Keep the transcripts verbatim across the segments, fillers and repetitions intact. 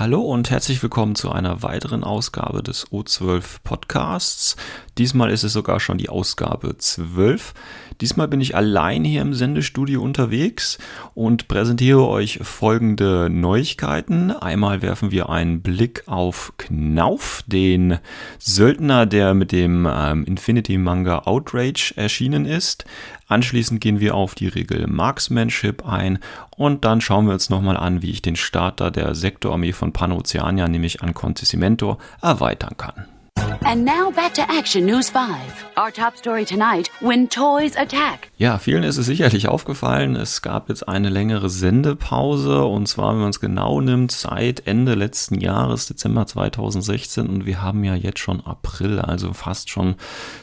Hallo und herzlich willkommen zu einer weiteren Ausgabe des O zwölf Podcasts. Diesmal ist es sogar schon die Ausgabe zwölf. Diesmal bin ich allein hier im Sendestudio unterwegs und präsentiere euch folgende Neuigkeiten. Einmal werfen wir einen Blick auf Knauf, den Söldner, der mit dem ähm, Infinity Manga Outrage erschienen ist. Anschließend gehen wir auf die Regel Marksmanship ein und dann schauen wir uns nochmal an, wie ich den Starter der Sektorarmee von PanOceania, nämlich Acontecimiento, erweitern kann. And now back to Action News five. Our top story tonight, when toys attack. Ja, vielen ist es sicherlich aufgefallen, es gab jetzt eine längere Sendepause und zwar, wenn man es genau nimmt, seit Ende letzten Jahres, Dezember zweitausendsechzehn, und wir haben ja jetzt schon April, also fast schon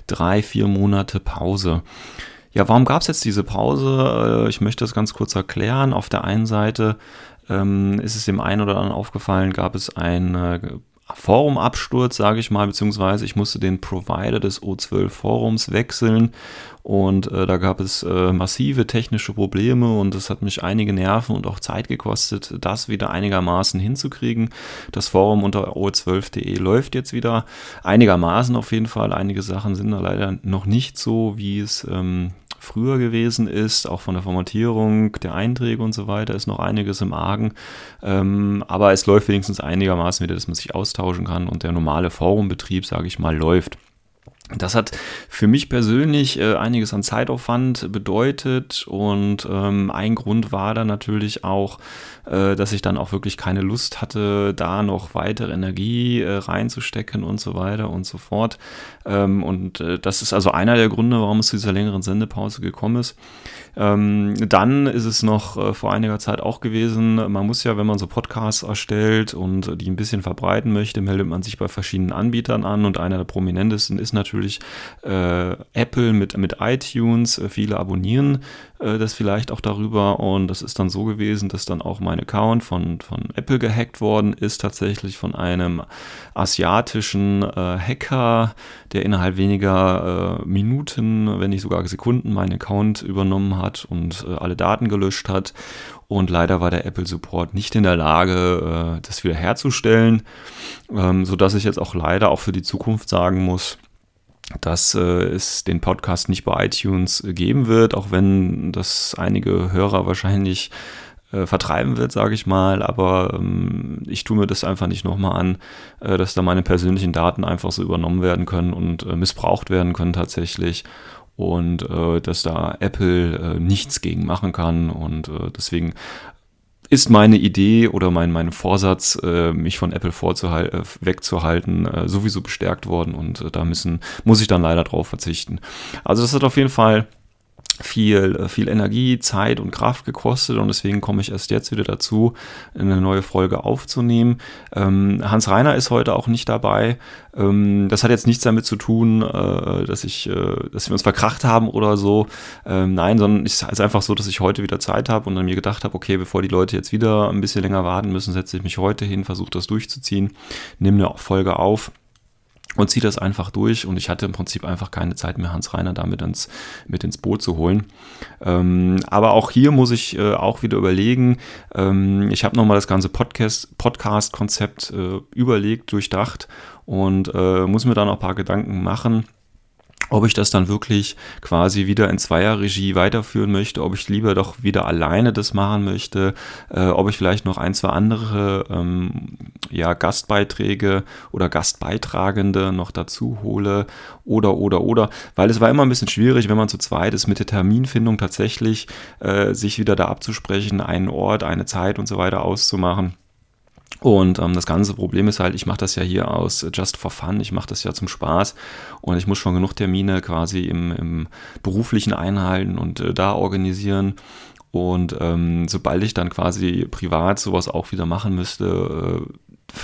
drei, vier Monate Pause. Ja, warum gab es jetzt diese Pause? Ich möchte das ganz kurz erklären. Auf der einen Seite ähm, ist es dem einen oder anderen aufgefallen, gab es einen Forumabsturz, sage ich mal, beziehungsweise ich musste den Provider des O zwölf Forums wechseln und äh, da gab es äh, massive technische Probleme und es hat mich einige Nerven und auch Zeit gekostet, das wieder einigermaßen hinzukriegen. Das Forum unter o zwölf punkt de läuft jetzt wieder einigermaßen auf jeden Fall. Einige Sachen sind da leider noch nicht so, wie es ähm, früher gewesen ist, auch von der Formatierung der Einträge und so weiter ist noch einiges im Argen, ähm, aber es läuft wenigstens einigermaßen wieder, dass man sich austauschen kann und der normale Forumbetrieb, sage ich mal, läuft. Das hat für mich persönlich äh, einiges an Zeitaufwand bedeutet und ähm, ein Grund war dann natürlich auch, äh, dass ich dann auch wirklich keine Lust hatte, da noch weitere Energie äh, reinzustecken und so weiter und so fort. Ähm, und äh, das ist also einer der Gründe, warum es zu dieser längeren Sendepause gekommen ist. Ähm, dann ist es noch äh, vor einiger Zeit auch gewesen, man muss ja, wenn man so Podcasts erstellt und die ein bisschen verbreiten möchte, meldet man sich bei verschiedenen Anbietern an und einer der prominentesten ist natürlich Natürlich, äh, Apple mit, mit iTunes, viele abonnieren äh, das vielleicht auch darüber und das ist dann so gewesen, dass dann auch mein Account von, von Apple gehackt worden ist, tatsächlich von einem asiatischen äh, Hacker, der innerhalb weniger äh, Minuten, wenn nicht sogar Sekunden, meinen Account übernommen hat und äh, alle Daten gelöscht hat und leider war der Apple Support nicht in der Lage, äh, das wiederherzustellen, ähm, sodass ich jetzt auch leider auch für die Zukunft sagen muss, dass äh, es den Podcast nicht bei iTunes geben wird, auch wenn das einige Hörer wahrscheinlich äh, vertreiben wird, sage ich mal. Aber ähm, ich tue mir das einfach nicht nochmal an, äh, dass da meine persönlichen Daten einfach so übernommen werden können und äh, missbraucht werden können tatsächlich. Und äh, dass da Apple äh, nichts gegen machen kann. Und äh, deswegen ist meine Idee oder mein, mein Vorsatz, äh, mich von Apple vorzuhal- äh, wegzuhalten, äh, sowieso bestärkt worden und äh, da müssen muss ich dann leider drauf verzichten. Also das hat auf jeden Fall viel, viel Energie, Zeit und Kraft gekostet und deswegen komme ich erst jetzt wieder dazu, eine neue Folge aufzunehmen. Ähm, Hans Reiner ist heute auch nicht dabei. Ähm, das hat jetzt nichts damit zu tun, äh, dass ich, äh, dass wir uns verkracht haben oder so. Ähm, nein, sondern es ist einfach so, dass ich heute wieder Zeit habe und dann mir gedacht habe, okay, bevor die Leute jetzt wieder ein bisschen länger warten müssen, setze ich mich heute hin, versuche das durchzuziehen, nehme eine Folge auf und ziehe das einfach durch und ich hatte im Prinzip einfach keine Zeit mehr, Hans Reiner damit ins, mit ins Boot zu holen. Ähm, aber auch hier muss ich äh, auch wieder überlegen, ähm, ich habe nochmal das ganze Podcast, Podcast-Konzept äh, überlegt, durchdacht und äh, muss mir da noch ein paar Gedanken machen, ob ich das dann wirklich quasi wieder in Zweierregie weiterführen möchte, ob ich lieber doch wieder alleine das machen möchte, äh, ob ich vielleicht noch ein, zwei andere ähm, ja, Gastbeiträge oder Gastbeitragende noch dazu hole oder, oder, oder. Weil es war immer ein bisschen schwierig, wenn man zu zweit ist, mit der Terminfindung tatsächlich äh, sich wieder da abzusprechen, einen Ort, eine Zeit und so weiter auszumachen. Und ähm, das ganze Problem ist halt, ich mache das ja hier aus just for fun, ich mache das ja zum Spaß und ich muss schon genug Termine quasi im, im beruflichen einhalten und äh, da organisieren. Und ähm, sobald ich dann quasi privat sowas auch wieder machen müsste, äh,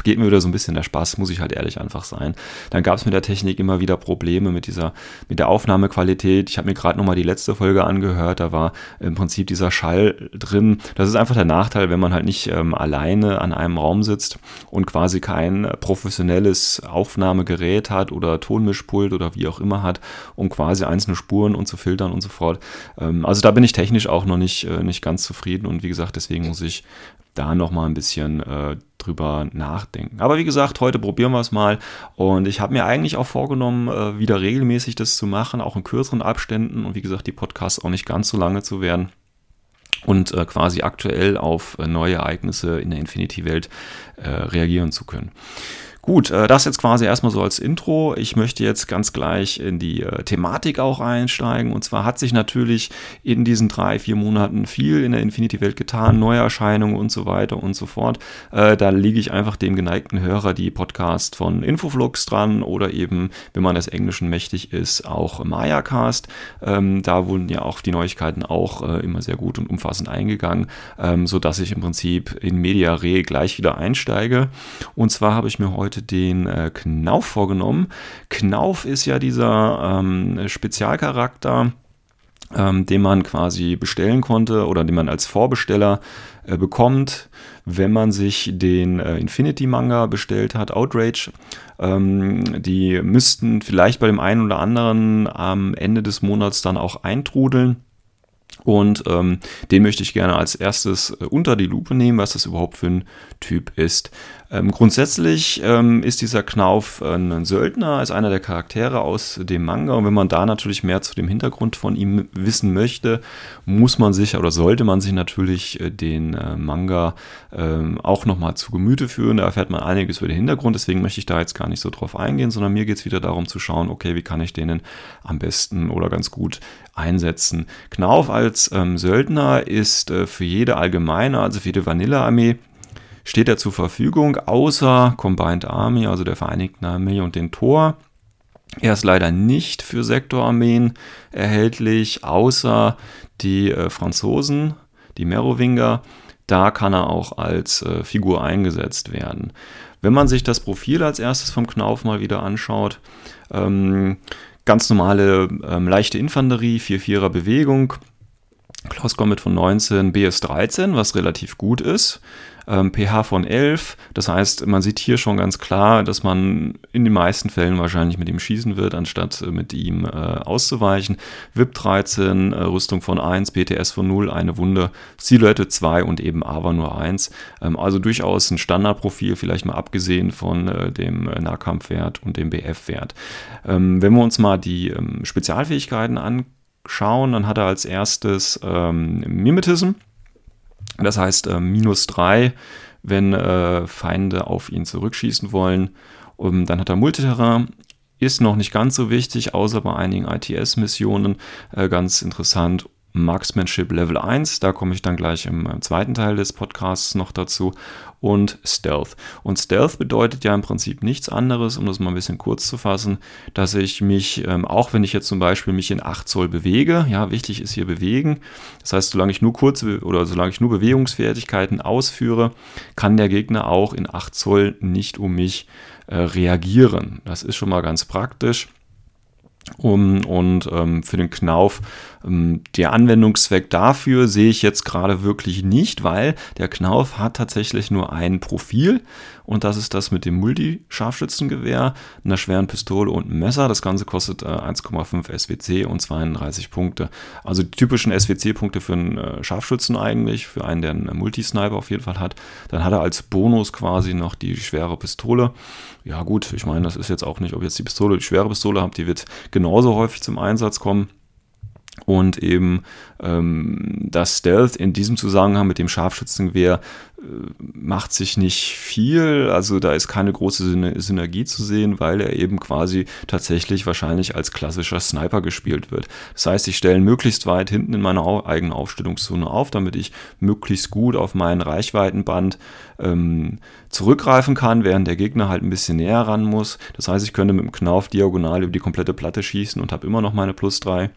geht mir wieder so ein bisschen der Spaß, muss ich halt ehrlich einfach sein. Dann gab es mit der Technik immer wieder Probleme mit dieser, mit der Aufnahmequalität. Ich habe mir gerade nochmal die letzte Folge angehört, da war im Prinzip dieser Schall drin. Das ist einfach der Nachteil, wenn man halt nicht ähm, alleine an einem Raum sitzt und quasi kein professionelles Aufnahmegerät hat oder Tonmischpult oder wie auch immer hat, um quasi einzelne Spuren und zu filtern und so fort. Ähm, also da bin ich technisch auch noch nicht, äh, nicht ganz zufrieden und wie gesagt, deswegen muss ich da nochmal ein bisschen äh, drüber nachdenken. Aber wie gesagt, heute probieren wir es mal. Und ich habe mir eigentlich auch vorgenommen, äh, wieder regelmäßig das zu machen, auch in kürzeren Abständen. Und wie gesagt, die Podcasts auch nicht ganz so lange zu werden. Und äh, quasi aktuell auf äh, neue Ereignisse in der Infinity-Welt äh, reagieren zu können. Gut, äh, das jetzt quasi erstmal so als Intro. Ich möchte jetzt ganz gleich in die äh, Thematik auch einsteigen. Und zwar hat sich natürlich in diesen drei, vier Monaten viel in der Infinity-Welt getan. Neuerscheinungen und so weiter und so fort. Äh, da lege ich einfach dem geneigten Hörer die Podcasts von Infoflux dran oder eben, wenn man des Englischen mächtig ist, auch MayaCast. Ähm, da wurden ja auch die Neuigkeiten auch äh, immer sehr gut und umfassend eingegangen, ähm, sodass ich im Prinzip in Media Re gleich wieder einsteige. Und zwar habe ich mir heute den äh, Knauf vorgenommen. Knauf ist ja dieser ähm, Spezialcharakter, ähm, den man quasi bestellen konnte oder den man als Vorbesteller äh, bekommt, wenn man sich den äh, Infinity Manga bestellt hat, Outrage. Ähm, die müssten vielleicht bei dem einen oder anderen am Ende des Monats dann auch eintrudeln. Und ähm, den möchte ich gerne als erstes äh, unter die Lupe nehmen, was das überhaupt für ein Typ ist. Ähm, grundsätzlich ähm, ist dieser Knauf äh, ein Söldner, ist einer der Charaktere aus dem Manga. Und wenn man da natürlich mehr zu dem Hintergrund von ihm wissen möchte, muss man sich oder sollte man sich natürlich äh, den äh, Manga äh, auch nochmal zu Gemüte führen. Da erfährt man einiges über den Hintergrund, deswegen möchte ich da jetzt gar nicht so drauf eingehen, sondern mir geht es wieder darum zu schauen, okay, wie kann ich den am besten oder ganz gut einsetzen. Knauf als Als ähm, Söldner ist äh, für jede allgemeine, also für jede Vanilla-Armee, steht er zur Verfügung, außer Combined Army, also der Vereinigten Armee und den Tor. Er ist leider nicht für Sektorarmeen erhältlich, außer die äh, Franzosen, die Merowinger. Da kann er auch als äh, Figur eingesetzt werden. Wenn man sich das Profil als erstes vom Knauf mal wieder anschaut, ähm, ganz normale ähm, leichte Infanterie, vier vierer Bewegung, Close Combat von neunzehn, B S dreizehn, was relativ gut ist, ähm, P H von elf, das heißt, man sieht hier schon ganz klar, dass man in den meisten Fällen wahrscheinlich mit ihm schießen wird, anstatt mit ihm äh, auszuweichen, W I P dreizehn, äh, Rüstung von eins, B T S von null, eine Wunde, Silhouette zwei und eben A V A nur eins, ähm, also durchaus ein Standardprofil, vielleicht mal abgesehen von äh, dem Nahkampfwert und dem B F-Wert. Ähm, wenn wir uns mal die ähm, Spezialfähigkeiten angucken, schauen, dann hat er als erstes ähm, Mimetism, das heißt äh, minus drei, wenn äh, Feinde auf ihn zurückschießen wollen. Und dann hat er Multiterrain, ist noch nicht ganz so wichtig, außer bei einigen I T S-Missionen, äh, ganz interessant. Marksmanship Level eins, da komme ich dann gleich im, im zweiten Teil des Podcasts noch dazu, und Stealth. Und Stealth bedeutet ja im Prinzip nichts anderes, um das mal ein bisschen kurz zu fassen, dass ich mich, ähm, auch wenn ich jetzt zum Beispiel mich in acht Zoll bewege, ja, wichtig ist hier bewegen, das heißt, solange ich nur kurze oder solange ich nur Bewegungsfertigkeiten ausführe, kann der Gegner auch in acht Zoll nicht um mich äh, reagieren. Das ist schon mal ganz praktisch. Um, und ähm, für den Knauf, ähm, der Anwendungszweck dafür sehe ich jetzt gerade wirklich nicht, weil der Knauf hat tatsächlich nur ein Profil und das ist das mit dem Multi-Scharfschützengewehr, einer schweren Pistole und einem Messer. Das Ganze kostet äh, eins Komma fünf S W C und zweiunddreißig Punkte. Also die typischen S W C-Punkte für einen äh, Scharfschützen eigentlich, für einen, der einen äh, Multisniper auf jeden Fall hat. Dann hat er als Bonus quasi noch die schwere Pistole. Ja gut, ich meine, das ist jetzt auch nicht, ob jetzt die Pistole, die schwere Pistole habt, die wird genauso häufig zum Einsatz kommen. Und eben ähm, das Stealth in diesem Zusammenhang mit dem Scharfschützengewehr äh, macht sich nicht viel, also da ist keine große Syn- Synergie zu sehen, weil er eben quasi tatsächlich wahrscheinlich als klassischer Sniper gespielt wird. Das heißt, ich stelle ihn möglichst weit hinten in meiner au- eigenen Aufstellungszone auf, damit ich möglichst gut auf meinen Reichweitenband ähm, zurückgreifen kann, während der Gegner halt ein bisschen näher ran muss. Das heißt, ich könnte mit dem Knauf diagonal über die komplette Platte schießen und habe immer noch meine plus drei.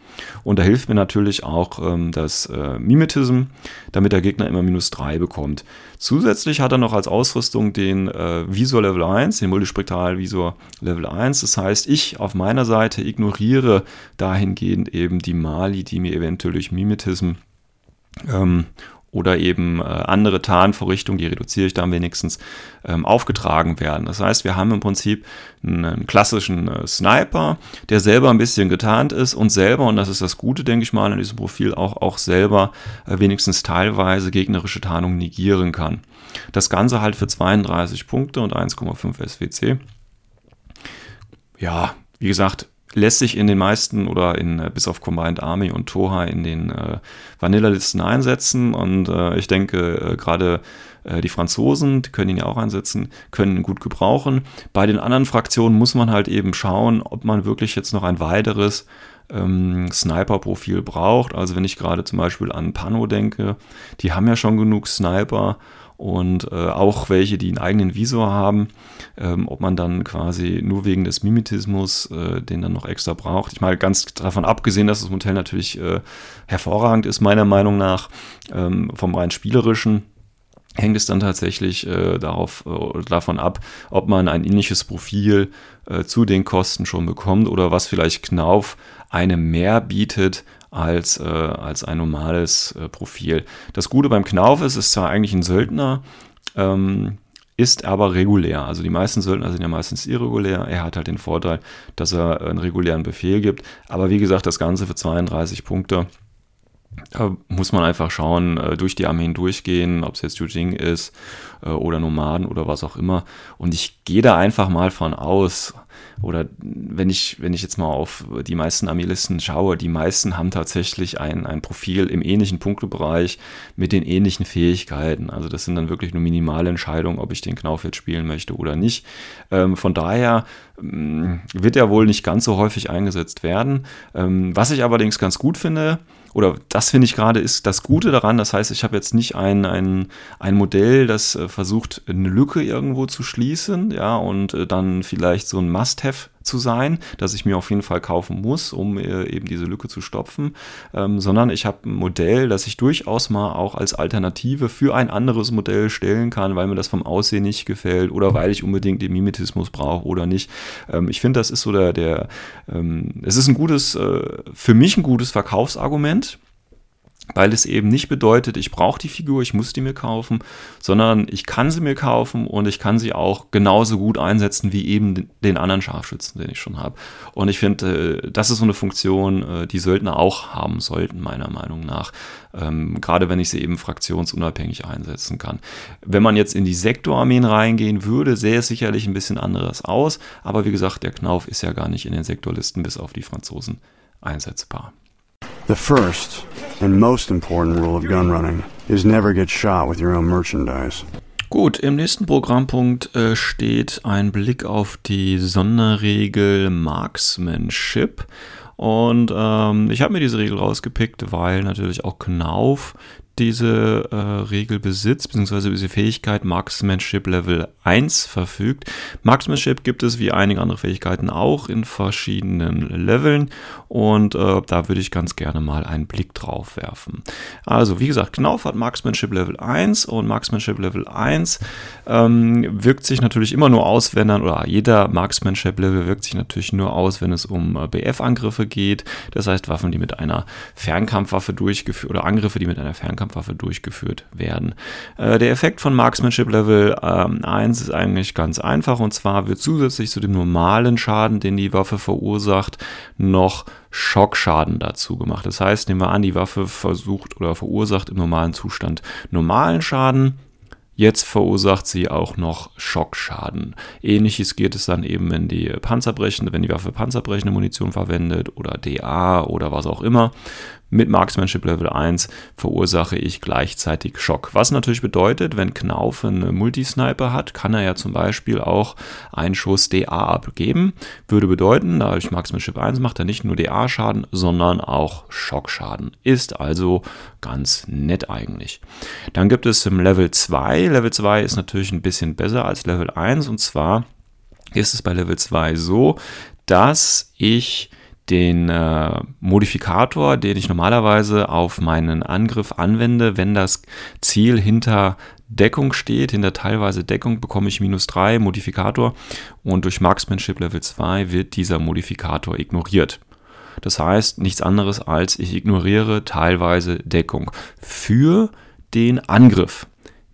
Und da hilft mir natürlich auch ähm, das äh, Mimetism, damit der Gegner immer minus drei bekommt. Zusätzlich hat er noch als Ausrüstung den äh, Visor Level eins, den Multispektral Visor Level eins. Das heißt, ich auf meiner Seite ignoriere dahingehend eben die Mali, die mir eventuell durch Mimetism ähm, oder eben äh, andere Tarnvorrichtungen, die reduziere ich dann wenigstens, ähm, aufgetragen werden. Das heißt, wir haben im Prinzip einen klassischen äh, Sniper, der selber ein bisschen getarnt ist und selber, und das ist das Gute, denke ich mal, an diesem Profil auch, auch selber äh, wenigstens teilweise gegnerische Tarnung negieren kann. Das Ganze halt für zweiunddreißig Punkte und eins Komma fünf S W C. Ja, wie gesagt, lässt sich in den meisten oder in bis auf Combined Army und Toha in den äh, Vanilla-Listen einsetzen. Und äh, ich denke, äh, gerade äh, die Franzosen, die können ihn ja auch einsetzen, können ihn gut gebrauchen. Bei den anderen Fraktionen muss man halt eben schauen, ob man wirklich jetzt noch ein weiteres ähm, Sniper-Profil braucht. Also wenn ich gerade zum Beispiel an Pano denke, die haben ja schon genug Sniper. Und äh, auch welche, die einen eigenen Visor haben, ähm, ob man dann quasi nur wegen des Mimetismus äh, den dann noch extra braucht. Ich meine, ganz davon abgesehen, dass das Modell natürlich äh, hervorragend ist, meiner Meinung nach, ähm, vom rein spielerischen, hängt es dann tatsächlich äh, darauf, äh, davon ab, ob man ein ähnliches Profil äh, zu den Kosten schon bekommt oder was vielleicht Knauf einem mehr bietet, Als, äh, als ein normales äh, Profil. Das Gute beim Knauf ist, es ist zwar eigentlich ein Söldner, ähm, ist aber regulär. Also die meisten Söldner sind ja meistens irregulär. Er hat halt den Vorteil, dass er einen regulären Befehl gibt. Aber wie gesagt, das Ganze für zweiunddreißig Punkte. Da muss man einfach schauen, durch die Armeen durchgehen, ob es jetzt Jujing ist oder Nomaden oder was auch immer. Und ich gehe da einfach mal von aus, oder wenn ich, wenn ich jetzt mal auf die meisten Armeelisten schaue, die meisten haben tatsächlich ein, ein Profil im ähnlichen Punktebereich mit den ähnlichen Fähigkeiten. Also das sind dann wirklich nur minimale Entscheidungen, ob ich den Knauf jetzt spielen möchte oder nicht. Von daher wird er wohl nicht ganz so häufig eingesetzt werden. Was ich allerdings ganz gut finde, oder das finde ich gerade, ist das Gute daran. Das heißt, ich habe jetzt nicht ein, ein, ein Modell, das äh, versucht, eine Lücke irgendwo zu schließen, ja, und äh, dann vielleicht so ein Must-Have zu sein, dass ich mir auf jeden Fall kaufen muss, um äh, eben diese Lücke zu stopfen, ähm, sondern ich habe ein Modell, das ich durchaus mal auch als Alternative für ein anderes Modell stellen kann, weil mir das vom Aussehen nicht gefällt oder weil ich unbedingt den Mimetismus brauche oder nicht. Ähm, ich finde, das ist so der, der ähm, es ist ein gutes, äh, für mich ein gutes Verkaufsargument, weil es eben nicht bedeutet, ich brauche die Figur, ich muss die mir kaufen, sondern ich kann sie mir kaufen und ich kann sie auch genauso gut einsetzen wie eben den anderen Scharfschützen, den ich schon habe. Und ich finde, das ist so eine Funktion, die Söldner auch haben sollten, meiner Meinung nach. Ähm, gerade wenn ich sie eben fraktionsunabhängig einsetzen kann. Wenn man jetzt in die Sektorarmeen reingehen würde, sähe es sicherlich ein bisschen anderes aus. Aber wie gesagt, der Knauf ist ja gar nicht in den Sektorlisten bis auf die Franzosen einsetzbar. The first and most important rule of gun running is never get shot with your own merchandise. Gut, im nächsten Programmpunkt äh, steht ein Blick auf die Sonderregel Marksmanship. Und ähm, ich habe mir diese Regel rausgepickt, weil natürlich auch Knauf diese äh, Regel besitzt, beziehungsweise diese Fähigkeit Marksmanship Level eins verfügt. Marksmanship gibt es wie einige andere Fähigkeiten auch in verschiedenen Leveln und äh, da würde ich ganz gerne mal einen Blick drauf werfen. Also wie gesagt, Knauf hat Marksmanship Level eins und Marksmanship Level eins ähm, wirkt sich natürlich immer nur aus, wenn dann, oder jeder Marksmanship Level wirkt sich natürlich nur aus, wenn es um äh, B F-Angriffe geht. Das heißt, Waffen, die mit einer Fernkampfwaffe durchgeführt, oder Angriffe, die mit einer Fernkampfwaffe Waffe durchgeführt werden. Äh, der Effekt von Marksmanship Level ähm, eins ist eigentlich ganz einfach, und zwar wird zusätzlich zu dem normalen Schaden, den die Waffe verursacht, noch Schockschaden dazu gemacht. Das heißt, nehmen wir an, die Waffe versucht oder verursacht im normalen Zustand normalen Schaden. Jetzt verursacht sie auch noch Schockschaden. Ähnliches geht es dann eben, wenn die panzerbrechende, wenn die Waffe panzerbrechende Munition verwendet oder D A oder was auch immer. Mit Marksmanship Level eins verursache ich gleichzeitig Schock. Was natürlich bedeutet, wenn Knauf einen Multisniper hat, kann er ja zum Beispiel auch einen Schuss D A abgeben. Würde bedeuten, da ich Marksmanship eins macht er nicht nur D A-Schaden, sondern auch Schockschaden. Ist also ganz nett eigentlich. Dann gibt es im Level zwei. Level zwei ist natürlich ein bisschen besser als Level eins. Und zwar ist es bei Level zwei so, dass ich den äh, Modifikator, den ich normalerweise auf meinen Angriff anwende, wenn das Ziel hinter Deckung steht, hinter teilweise Deckung, bekomme ich minus drei Modifikator, und durch Marksmanship Level zwei wird dieser Modifikator ignoriert. Das heißt nichts anderes als, ich ignoriere teilweise Deckung für den Angriff.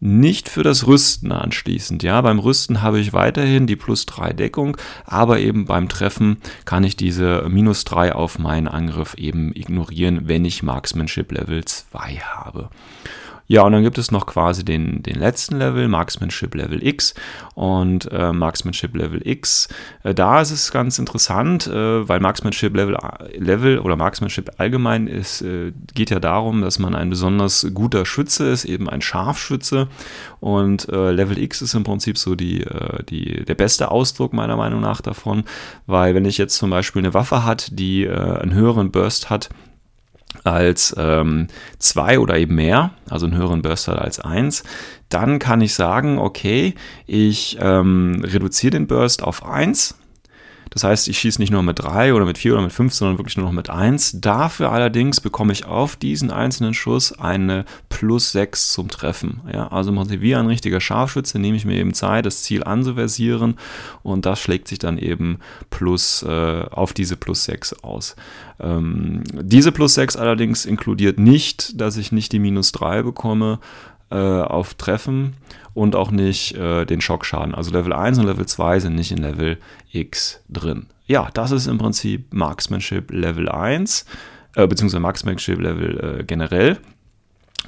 Nicht für das Rüsten anschließend. Ja, beim Rüsten habe ich weiterhin die plus drei Deckung, aber eben beim Treffen kann ich diese minus drei auf meinen Angriff eben ignorieren, wenn ich Marksmanship Level zwei habe. Ja, und dann gibt es noch quasi den, den letzten Level, Marksmanship Level X. Und äh, Marksmanship Level X, äh, da ist es ganz interessant, äh, weil Marksmanship Level, Level oder Marksmanship allgemein ist, äh, geht ja darum, dass man ein besonders guter Schütze ist, eben ein Scharfschütze. Und äh, Level X ist im Prinzip so die, äh, die, der beste Ausdruck meiner Meinung nach davon, weil wenn ich jetzt zum Beispiel eine Waffe hat, die äh, einen höheren Burst hat, als ähm, zwei oder eben mehr, also einen höheren Burst hat als eins, dann kann ich sagen, okay, ich ähm, reduziere den Burst auf eins. Das heißt, ich schieße nicht nur mit drei oder mit vier oder mit fünf, sondern wirklich nur noch mit eins. Dafür allerdings bekomme ich auf diesen einzelnen Schuss eine plus sechs zum Treffen. Ja, also wie ein richtiger Scharfschütze nehme ich mir eben Zeit, das Ziel anzuversieren, und das schlägt sich dann eben plus äh, auf diese plus sechs aus. Ähm, diese plus sechs allerdings inkludiert nicht, dass ich nicht die minus drei bekomme äh, auf Treffen und auch nicht äh, den Schockschaden. Also Level eins und Level zwei sind nicht in Level X drin. Ja, das ist im Prinzip Marksmanship Level eins, äh, beziehungsweise Marksmanship Level äh, generell.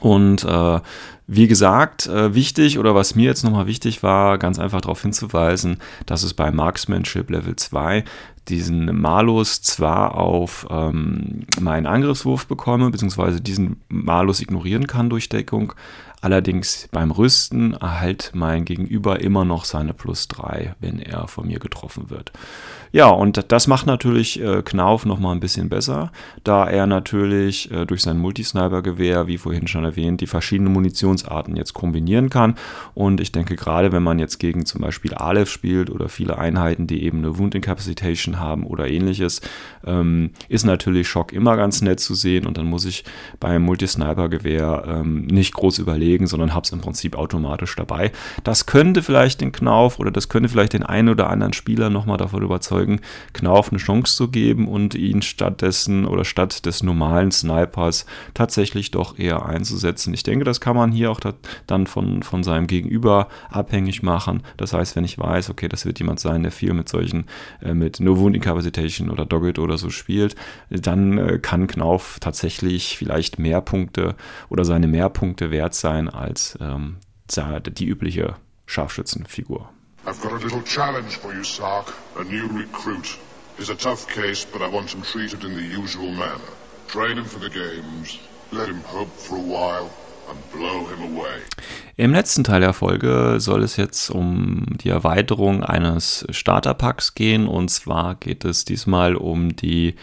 Und äh, wie gesagt, äh, wichtig, oder was mir jetzt nochmal wichtig war, ganz einfach darauf hinzuweisen, dass es bei Marksmanship Level zwei diesen Malus zwar auf ähm, meinen Angriffswurf bekomme, beziehungsweise diesen Malus ignorieren kann durch Deckung, allerdings beim Rüsten erhält mein Gegenüber immer noch seine plus drei, wenn er von mir getroffen wird. Ja, und das macht natürlich äh, Knauf nochmal ein bisschen besser, da er natürlich äh, durch sein Multisniper-Gewehr, wie vorhin schon erwähnt, die verschiedenen Munitionsarten jetzt kombinieren kann. Und ich denke, gerade wenn man jetzt gegen zum Beispiel Aleph spielt oder viele Einheiten, die eben eine Wound Incapacitation haben oder ähnliches, ähm, ist natürlich Schock immer ganz nett zu sehen. Und dann muss ich beim Multisniper-Gewehr ähm, nicht groß überlegen, sondern habe es im Prinzip automatisch dabei. Das könnte vielleicht den Knauf oder das könnte vielleicht den einen oder anderen Spieler nochmal davon überzeugen, Knauf eine Chance zu geben und ihn stattdessen oder statt des normalen Snipers tatsächlich doch eher einzusetzen. Ich denke, das kann man hier auch dann von, von seinem Gegenüber abhängig machen. Das heißt, wenn ich weiß, okay, das wird jemand sein, der viel mit solchen, äh, mit No Wound Incapacitation oder Dogged oder so spielt, dann äh, kann Knauf tatsächlich vielleicht mehr Punkte oder seine Mehrpunkte wert sein als ähm, die übliche Scharfschützenfigur. I've got a little challenge for you, Sark. A new recruit. It's a tough case, but I want him treated in the usual manner. Train him for the games. Let him hope for a while. Im letzten Teil der Folge soll es jetzt um die Erweiterung eines Starterpacks gehen, und zwar geht es diesmal um die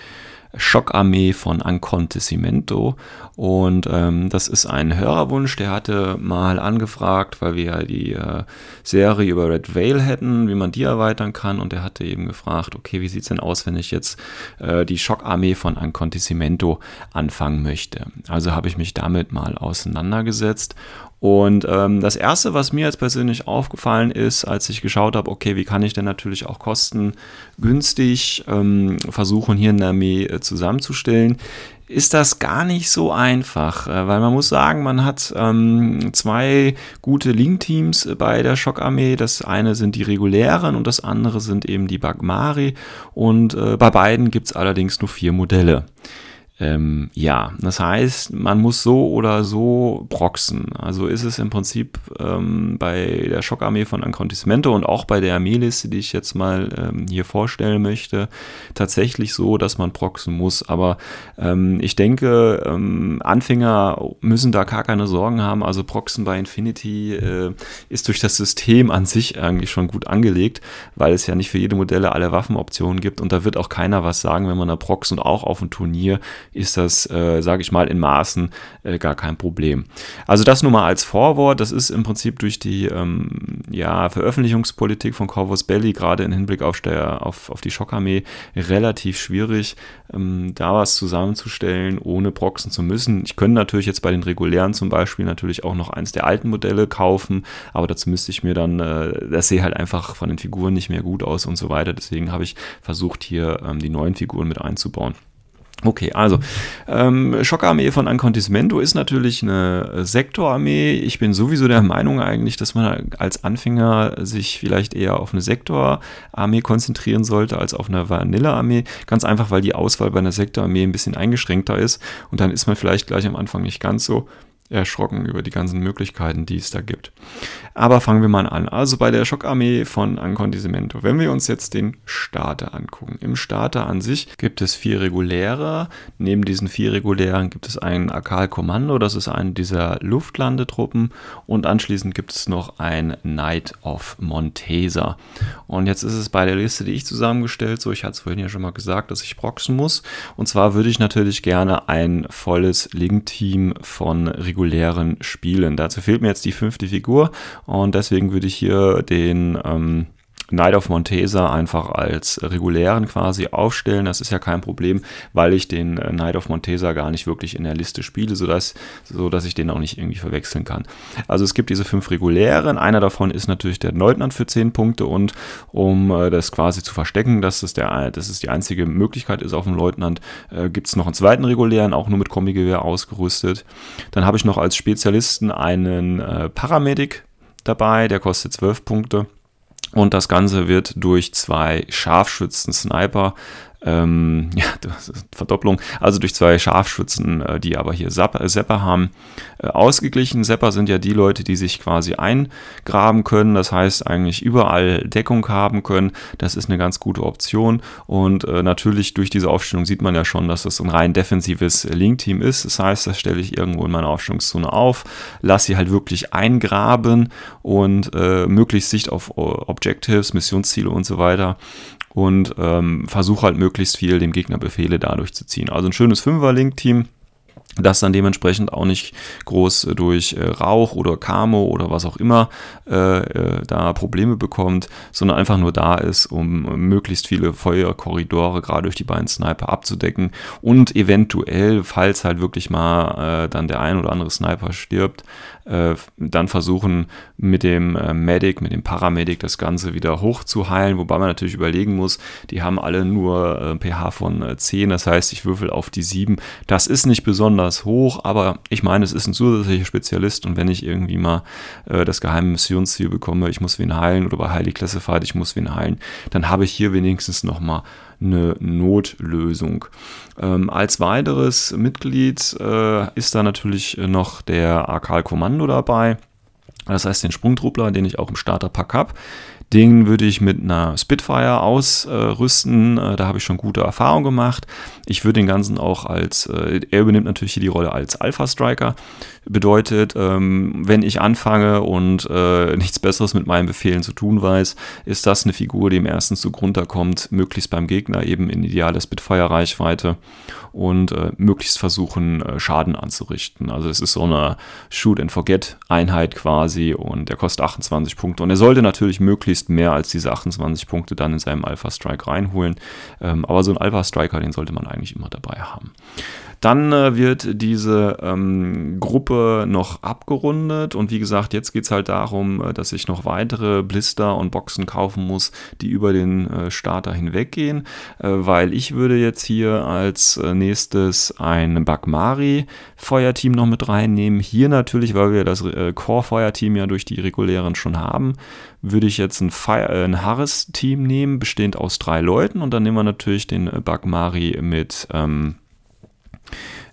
Schockarmee von Acontecimiento, und ähm, das ist ein Hörerwunsch, der hatte mal angefragt, weil wir ja die äh, Serie über Red Veil hätten, wie man die erweitern kann, und er hatte eben gefragt, okay, wie sieht es denn aus, wenn ich jetzt äh, die Schockarmee von Acontecimiento anfangen möchte. Also habe ich mich damit mal auseinandergesetzt. gesetzt. Und ähm, das Erste, was mir jetzt persönlich aufgefallen ist, als ich geschaut habe, okay, wie kann ich denn natürlich auch kostengünstig ähm, versuchen, hier eine Armee äh, zusammenzustellen, ist das gar nicht so einfach, weil man muss sagen, man hat ähm, zwei gute Link-Teams bei der Schockarmee. Das eine sind die regulären und das andere sind eben die Bagmari, und äh, bei beiden gibt es allerdings nur vier Modelle. Ähm, ja, das heißt, man muss so oder so proxen. Also ist es im Prinzip ähm, bei der Schockarmee von Acontecimiento und auch bei der Armeeliste, die ich jetzt mal ähm, hier vorstellen möchte, tatsächlich so, dass man proxen muss. Aber ähm, ich denke, ähm, Anfänger müssen da gar keine Sorgen haben. Also proxen bei Infinity äh, ist durch das System an sich eigentlich schon gut angelegt, weil es ja nicht für jede Modelle alle Waffenoptionen gibt, und da wird auch keiner was sagen, wenn man da proxt, und auch auf dem Turnier ist das, äh, sage ich mal, in Maßen äh, gar kein Problem. Also das nur mal als Vorwort. Das ist im Prinzip durch die ähm, ja, Veröffentlichungspolitik von Corvus Belli, gerade im Hinblick auf, der, auf, auf die Schockarmee, relativ schwierig, ähm, da was zusammenzustellen, ohne proxen zu müssen. Ich könnte natürlich jetzt bei den regulären zum Beispiel natürlich auch noch eins der alten Modelle kaufen, aber dazu müsste ich mir dann, äh, das sehe halt einfach von den Figuren nicht mehr gut aus und so weiter. Deswegen habe ich versucht, hier ähm, die neuen Figuren mit einzubauen. Okay, also ähm, Schockarmee von Acontecimiento ist natürlich eine Sektorarmee. Ich bin sowieso der Meinung eigentlich, dass man als Anfänger sich vielleicht eher auf eine Sektorarmee konzentrieren sollte als auf eine Vanilla-Armee. Ganz einfach, weil die Auswahl bei einer Sektorarmee ein bisschen eingeschränkter ist. Und dann ist man vielleicht gleich am Anfang nicht ganz so erschrocken über die ganzen Möglichkeiten, die es da gibt. Aber fangen wir mal an. Also bei der Schockarmee von Acontecimiento. Wenn wir uns jetzt den Starter angucken. Im Starter an sich gibt es vier reguläre. Neben diesen vier regulären gibt es einen Akal Kommando. Das ist eine dieser Luftlandetruppen. Und anschließend gibt es noch ein Knight of Montesa. Und jetzt ist es bei der Liste, die ich zusammengestellt, so, ich hatte es vorhin ja schon mal gesagt, dass ich proxen muss. Und zwar würde ich natürlich gerne ein volles Link-Team von regulären Spielen. Dazu fehlt mir jetzt die fünfte Figur und deswegen würde ich hier den ähm, Knight of Montesa einfach als regulären quasi aufstellen. Das ist ja kein Problem, weil ich den äh, Knight of Montesa gar nicht wirklich in der Liste spiele, sodass, sodass ich den auch nicht irgendwie verwechseln kann. Also es gibt diese fünf regulären. Einer davon ist natürlich der Leutnant für zehn Punkte und um äh, das quasi zu verstecken, dass es, der, dass es die einzige Möglichkeit ist auf dem Leutnant, äh, gibt es noch einen zweiten regulären, auch nur mit Kombigewehr ausgerüstet. Dann habe ich noch als Spezialisten einen äh, Paramedic dabei, der kostet zwölf Punkte. Und das Ganze wird durch zwei Scharfschützen-Sniper, ähm, ja, das ist eine Verdopplung, also durch zwei Scharfschützen, die aber hier Zapper haben, ausgeglichen. Zapper sind ja die Leute, die sich quasi eingraben können, das heißt eigentlich überall Deckung haben können. Das ist eine ganz gute Option und äh, natürlich durch diese Aufstellung sieht man ja schon, dass das ein rein defensives Link-Team ist. Das heißt, das stelle ich irgendwo in meiner Aufstellungszone auf, lasse sie halt wirklich eingraben und äh, möglichst Sicht auf Objectives, Missionsziele und so weiter. Und ähm, versuche halt möglichst viel dem Gegner Befehle dadurch zu ziehen. Also ein schönes Fünfer-Link-Team, das dann dementsprechend auch nicht groß durch äh, Rauch oder Camo oder was auch immer äh, äh, da Probleme bekommt, sondern einfach nur da ist, um möglichst viele Feuerkorridore gerade durch die beiden Sniper abzudecken und eventuell, falls halt wirklich mal äh, dann der ein oder andere Sniper stirbt, äh, dann versuchen mit dem äh, Medic, mit dem Paramedic das Ganze wieder hochzuheilen, wobei man natürlich überlegen muss, die haben alle nur äh, pH von äh, zehn, das heißt, ich würfel auf die sieben, das ist nicht besonders hoch, aber ich meine, es ist ein zusätzlicher Spezialist und wenn ich irgendwie mal äh, das geheime Missionsziel bekomme, ich muss wen heilen oder bei Highly Classified, ich muss wen heilen, dann habe ich hier wenigstens nochmal eine Notlösung. Ähm, als weiteres Mitglied äh, ist da natürlich noch der Akal Kommando dabei, das heißt den Sprungtruppler, den ich auch im Starterpack habe. Den würde ich mit einer Spitfire ausrüsten, äh, äh, da habe ich schon gute Erfahrungen gemacht. Ich würde den Ganzen auch als, äh, er übernimmt natürlich hier die Rolle als Alpha-Striker, bedeutet, ähm, wenn ich anfange und äh, nichts Besseres mit meinen Befehlen zu tun weiß, ist das eine Figur, die im ersten Zug runterkommt, möglichst beim Gegner eben in idealer Spitfire-Reichweite und äh, möglichst versuchen, äh, Schaden anzurichten. Also es ist so eine Shoot-and-Forget-Einheit quasi und der kostet achtundzwanzig Punkte und er sollte natürlich möglichst mehr als diese achtundzwanzig Punkte dann in seinem Alpha-Strike reinholen. Ähm, aber so einen Alpha-Striker, den sollte man eigentlich immer dabei haben. Dann äh, wird diese ähm, Gruppe noch abgerundet und wie gesagt, jetzt geht es halt darum, äh, dass ich noch weitere Blister und Boxen kaufen muss, die über den äh, Starter hinweggehen, äh, weil ich würde jetzt hier als äh, nächstes ein Bagmari-Feuerteam noch mit reinnehmen. Hier natürlich, weil wir das äh, Core-Feuerteam ja durch die regulären schon haben, würde ich jetzt ein, äh, ein Harris-Team nehmen, bestehend aus drei Leuten. Und dann nehmen wir natürlich den äh, Bagmari mit, ähm,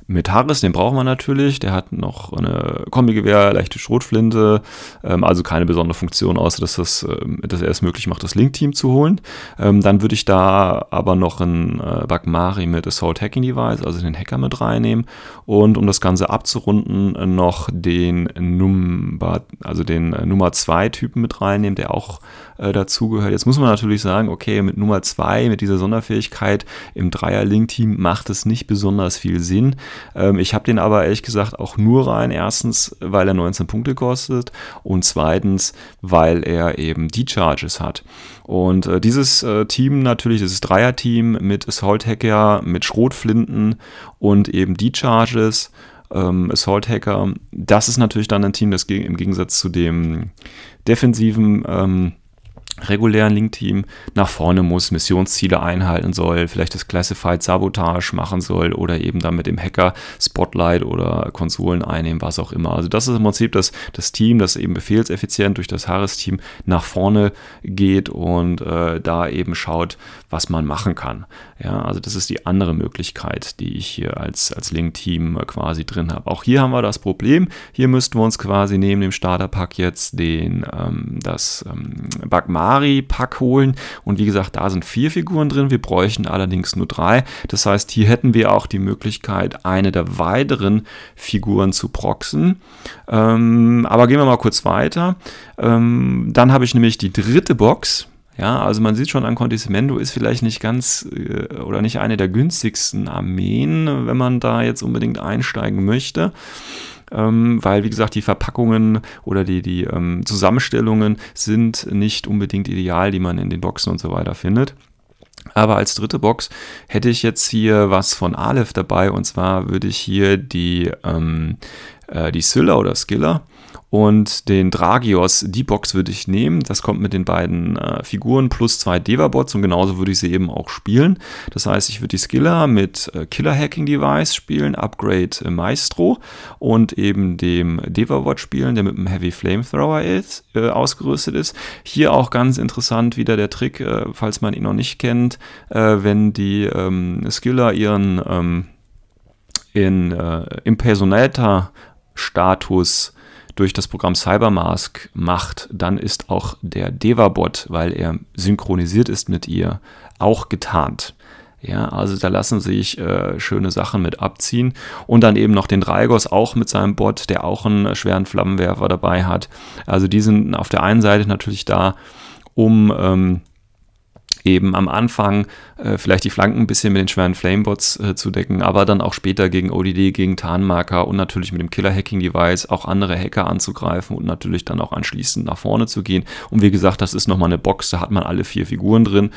mit Harris. Den brauchen wir natürlich. Der hat noch eine Kombigewehr, leichte Schrotflinte. Ähm, also keine besondere Funktion, außer dass, das, äh, dass er es möglich macht, das Link-Team zu holen. Ähm, dann würde ich da aber noch einen äh, Bagmari mit Assault Hacking Device, also den Hacker mit reinnehmen. Und um das Ganze abzurunden, äh, noch den Number, also den äh, Nummer zwei Typen mit reinnehmen, der auch dazugehört. Jetzt muss man natürlich sagen, okay, mit Nummer zwei, mit dieser Sonderfähigkeit im Dreier-Link-Team macht es nicht besonders viel Sinn. Ähm, ich habe den aber ehrlich gesagt auch nur rein. Erstens, weil er neunzehn Punkte kostet und zweitens, weil er eben D-Charges hat. Und äh, dieses äh, Team natürlich, dieses Dreier-Team mit Assault-Hacker, mit Schrotflinten und eben D-Charges, ähm, Assault-Hacker, das ist natürlich dann ein Team, das im Gegensatz zu dem defensiven ähm, regulären Link-Team nach vorne muss, Missionsziele einhalten soll, vielleicht das Classified Sabotage machen soll oder eben dann mit dem Hacker Spotlight oder Konsolen einnehmen, was auch immer. Also das ist im Prinzip das, das Team, das eben befehlseffizient durch das Haris-Team nach vorne geht und äh, da eben schaut, was man machen kann. Ja, also das ist die andere Möglichkeit, die ich hier als, als Link-Team quasi drin habe. Auch hier haben wir das Problem, hier müssten wir uns quasi neben dem Starterpack jetzt den, ähm, das ähm, Bagmari Pack holen und wie gesagt, da sind vier Figuren drin, wir bräuchten allerdings nur drei, das heißt, hier hätten wir auch die Möglichkeit, eine der weiteren Figuren zu proxen, ähm, aber gehen wir mal kurz weiter, ähm, dann habe ich nämlich die dritte Box. Ja, also man sieht schon, Acontecimiento ist vielleicht nicht ganz äh, oder nicht eine der günstigsten Armeen, wenn man da jetzt unbedingt einsteigen möchte, ähm, weil wie gesagt die Verpackungen oder die, die ähm, Zusammenstellungen sind nicht unbedingt ideal, die man in den Boxen und so weiter findet. Aber als dritte Box hätte ich jetzt hier was von Aleph dabei und zwar würde ich hier die, ähm, äh, die Scylla oder Scylla und den Dragios, die Box würde ich nehmen, das kommt mit den beiden äh, Figuren plus zwei Deva-Bots und genauso würde ich sie eben auch spielen. Das heißt, ich würde die Scylla mit äh, Killer-Hacking-Device spielen, Upgrade äh, Maestro und eben dem Deva-Bot spielen, der mit einem Heavy Flamethrower ist, äh, ausgerüstet ist. Hier auch ganz interessant wieder der Trick, äh, falls man ihn noch nicht kennt, äh, wenn die ähm, Scylla ihren ähm, in, äh, Impersonator-Status durch das Programm Cybermask macht, dann ist auch der Deva-Bot, weil er synchronisiert ist mit ihr, auch getarnt. Ja, also da lassen sich äh, schöne Sachen mit abziehen. Und dann eben noch den Dragios auch mit seinem Bot, der auch einen schweren Flammenwerfer dabei hat. Also die sind auf der einen Seite natürlich da, um ähm, eben am Anfang äh, vielleicht die Flanken ein bisschen mit den schweren Flamebots äh, zu decken, aber dann auch später gegen O D D, gegen Tarnmarker und natürlich mit dem Killer-Hacking-Device auch andere Hacker anzugreifen und natürlich dann auch anschließend nach vorne zu gehen. Und wie gesagt, das ist nochmal eine Box, da hat man alle vier Figuren drin.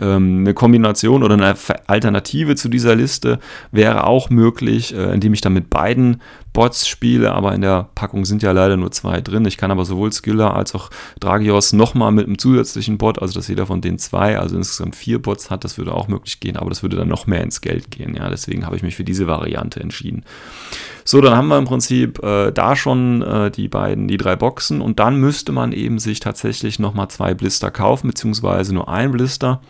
Ähm, eine Kombination oder eine Alternative zu dieser Liste wäre auch möglich, äh, indem ich dann mit beiden Bots spiele, aber in der Packung sind ja leider nur zwei drin. Ich kann aber sowohl Scylla als auch Dragios nochmal mit einem zusätzlichen Bot, also dass jeder von den zwei, also insgesamt vier Bots hat, das würde auch möglich gehen, aber das würde dann noch mehr ins Geld gehen. Ja, deswegen habe ich mich für diese Variante entschieden. So, dann haben wir im Prinzip äh, da schon äh, die beiden, die drei Boxen und dann müsste man eben sich tatsächlich nochmal zwei Blister kaufen, beziehungsweise nur ein Blister,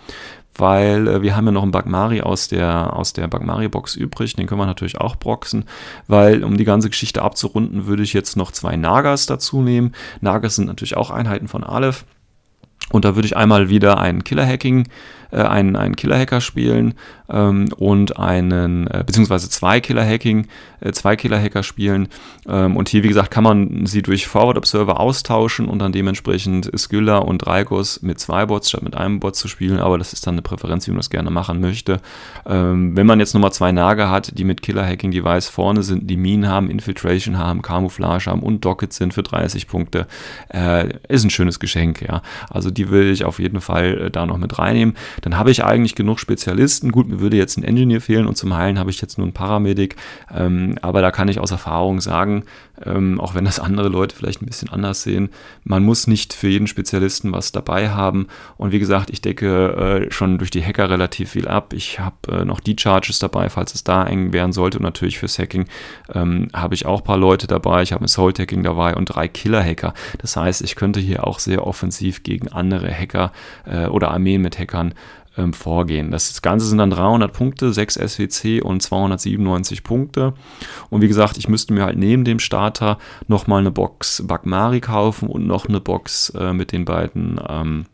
weil äh, wir haben ja noch einen Bagmari aus der, aus der Bagmari-Box übrig, den können wir natürlich auch proxen, weil um die ganze Geschichte abzurunden, würde ich jetzt noch zwei Nagas dazu nehmen. Nagas sind natürlich auch Einheiten von Aleph und da würde ich einmal wieder einen Killer-Hacking, äh, einen, einen Killer-Hacker spielen ähm, und einen, äh, beziehungsweise zwei Killer-Hacking, äh, zwei Killer-Hacker spielen ähm, und hier, wie gesagt, kann man sie durch Forward-Observer austauschen und dann dementsprechend Scylla und Dragios mit zwei Bots statt mit einem Bot zu spielen, aber das ist dann eine Präferenz, wie man das gerne machen möchte. Ähm, wenn man jetzt nochmal zwei Naga hat, die mit Killer-Hacking-Device vorne sind, die Minen haben, Infiltration haben, Camouflage haben und Docket sind für dreißig Punkte, äh, ist ein schönes Geschenk, ja. Also die will ich auf jeden Fall da noch mit reinnehmen. Dann habe ich eigentlich genug Spezialisten. Gut, mir würde jetzt ein Engineer fehlen und zum Heilen habe ich jetzt nur einen Paramedic. Ähm, aber da kann ich aus Erfahrung sagen, ähm, auch wenn das andere Leute vielleicht ein bisschen anders sehen, man muss nicht für jeden Spezialisten was dabei haben. Und wie gesagt, ich decke äh, schon durch die Hacker relativ viel ab. Ich habe äh, noch die Charges dabei, falls es da eng werden sollte. Und natürlich fürs Hacking ähm, habe ich auch ein paar Leute dabei. Ich habe ein Assault-Hacking dabei und drei Killer-Hacker. Das heißt, ich könnte hier auch sehr offensiv gegen andere Hacker äh, oder Armeen mit Hackern ähm, vorgehen. Das Ganze sind dann dreihundert Punkte, sechs S W C und zweihundertsiebenundneunzig Punkte. Und wie gesagt, ich müsste mir halt neben dem Starter nochmal eine Box Bagmari kaufen und noch eine Box äh, mit den beiden ähm,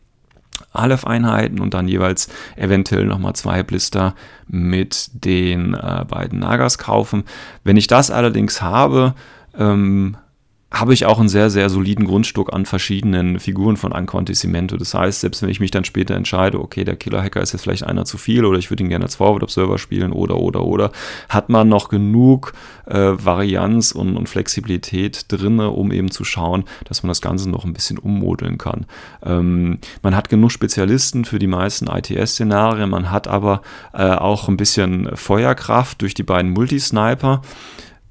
Aleph-Einheiten und dann jeweils eventuell nochmal zwei Blister mit den äh, beiden Nagas kaufen. Wenn ich das allerdings habe, ähm, habe ich auch einen sehr, sehr soliden Grundstock an verschiedenen Figuren von Acontecimiento. Das heißt, selbst wenn ich mich dann später entscheide, okay, der Killer-Hacker ist jetzt vielleicht einer zu viel oder ich würde ihn gerne als Forward-Observer spielen oder, oder, oder, hat man noch genug äh, Varianz und, und Flexibilität drin, um eben zu schauen, dass man das Ganze noch ein bisschen ummodeln kann. Ähm, man hat genug Spezialisten für die meisten I T S-Szenarien, man hat aber äh, auch ein bisschen Feuerkraft durch die beiden Multisniper.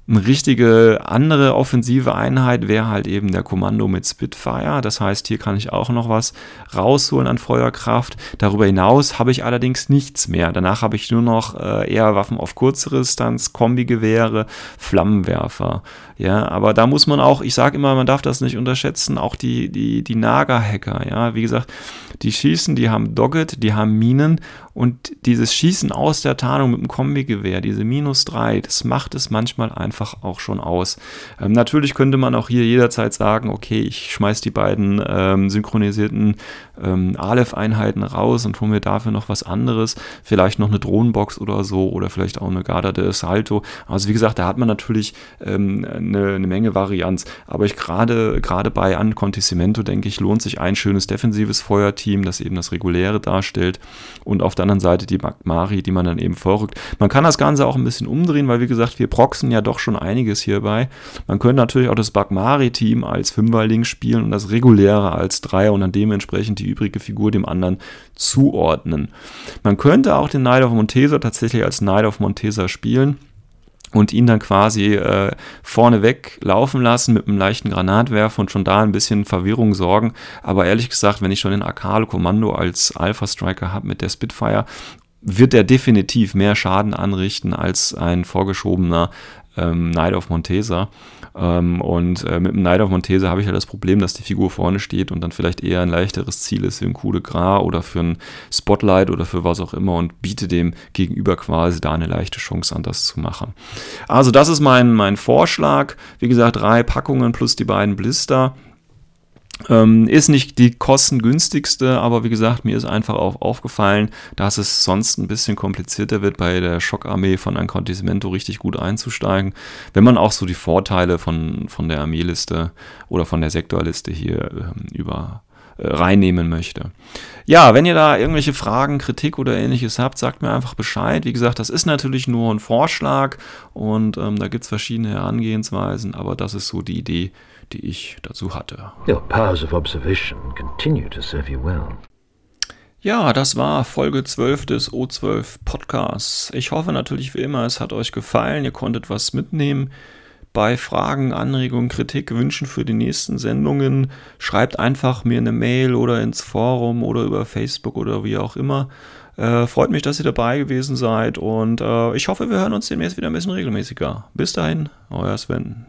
Eine richtige andere offensive Einheit wäre halt eben der Kommando mit Spitfire. Das heißt, hier kann ich auch noch was rausholen an Feuerkraft. Darüber hinaus habe ich allerdings nichts mehr. Danach habe ich nur noch äh, eher Waffen auf kürzere Distanz, Kombigewehre, Flammenwerfer. Ja, aber da muss man auch, ich sage immer, man darf das nicht unterschätzen, auch die, die, die Naga-Hacker. Ja, wie gesagt, die schießen, die haben Dogget, die haben Minen. Und dieses Schießen aus der Tarnung mit dem Kombi-Gewehr, diese minus drei, das macht es manchmal einfach auch schon aus. Ähm, natürlich könnte man auch hier jederzeit sagen, okay, ich schmeiß die beiden ähm, synchronisierten ähm, Aleph-Einheiten raus und hol mir dafür noch was anderes, vielleicht noch eine Drohnenbox oder so oder vielleicht auch eine Garda de Salto. Also wie gesagt, da hat man natürlich ähm, eine, eine Menge Varianz. Aber ich gerade gerade bei Acontecimiento, denke ich, lohnt sich ein schönes defensives Feuerteam, das eben das Reguläre darstellt und auf der anderen Seite die Bagmari, die man dann eben vorrückt. Man kann das Ganze auch ein bisschen umdrehen, weil wie gesagt, wir proxen ja doch schon einiges hierbei. Man könnte natürlich auch das Bagmari-Team als Fünferling spielen und das Reguläre als Dreier und dann dementsprechend die übrige Figur dem anderen zuordnen. Man könnte auch den Knight of Montesa tatsächlich als Knight of Montesa spielen und ihn dann quasi äh, vorneweg laufen lassen mit einem leichten Granatwerfer und schon da ein bisschen Verwirrung sorgen. Aber ehrlich gesagt, wenn ich schon den Akal Kommando als Alpha Striker habe mit der Spitfire, wird er definitiv mehr Schaden anrichten als ein vorgeschobener ähm, Knight of Montesa. Ähm, und äh, mit dem Knight of Montesa habe ich ja halt das Problem, dass die Figur vorne steht und dann vielleicht eher ein leichteres Ziel ist für ein Coup de Gras oder für ein Spotlight oder für was auch immer und biete dem Gegenüber quasi da eine leichte Chance an, das zu machen. Also das ist mein, mein Vorschlag. Wie gesagt, drei Packungen plus die beiden Blister. Ähm, ist nicht die kostengünstigste, aber wie gesagt, mir ist einfach auch aufgefallen, dass es sonst ein bisschen komplizierter wird, bei der Schockarmee von Acontecimiento richtig gut einzusteigen, wenn man auch so die Vorteile von, von der Armeeliste oder von der Sektorliste hier ähm, über äh, reinnehmen möchte. Ja, wenn ihr da irgendwelche Fragen, Kritik oder ähnliches habt, sagt mir einfach Bescheid. Wie gesagt, das ist natürlich nur ein Vorschlag und ähm, da gibt es verschiedene Herangehensweisen, aber das ist so die Idee, die ich dazu hatte. Your powers of observation continue to serve you well. Ja, das war Folge zwölf des O zwölf Podcasts. Ich hoffe natürlich wie immer, es hat euch gefallen, ihr konntet was mitnehmen. Bei Fragen, Anregungen, Kritik, Wünschen für die nächsten Sendungen, schreibt einfach mir eine Mail oder ins Forum oder über Facebook oder wie auch immer. Äh, freut mich, dass ihr dabei gewesen seid und äh, ich hoffe, wir hören uns demnächst wieder ein bisschen regelmäßiger. Bis dahin, euer Sven.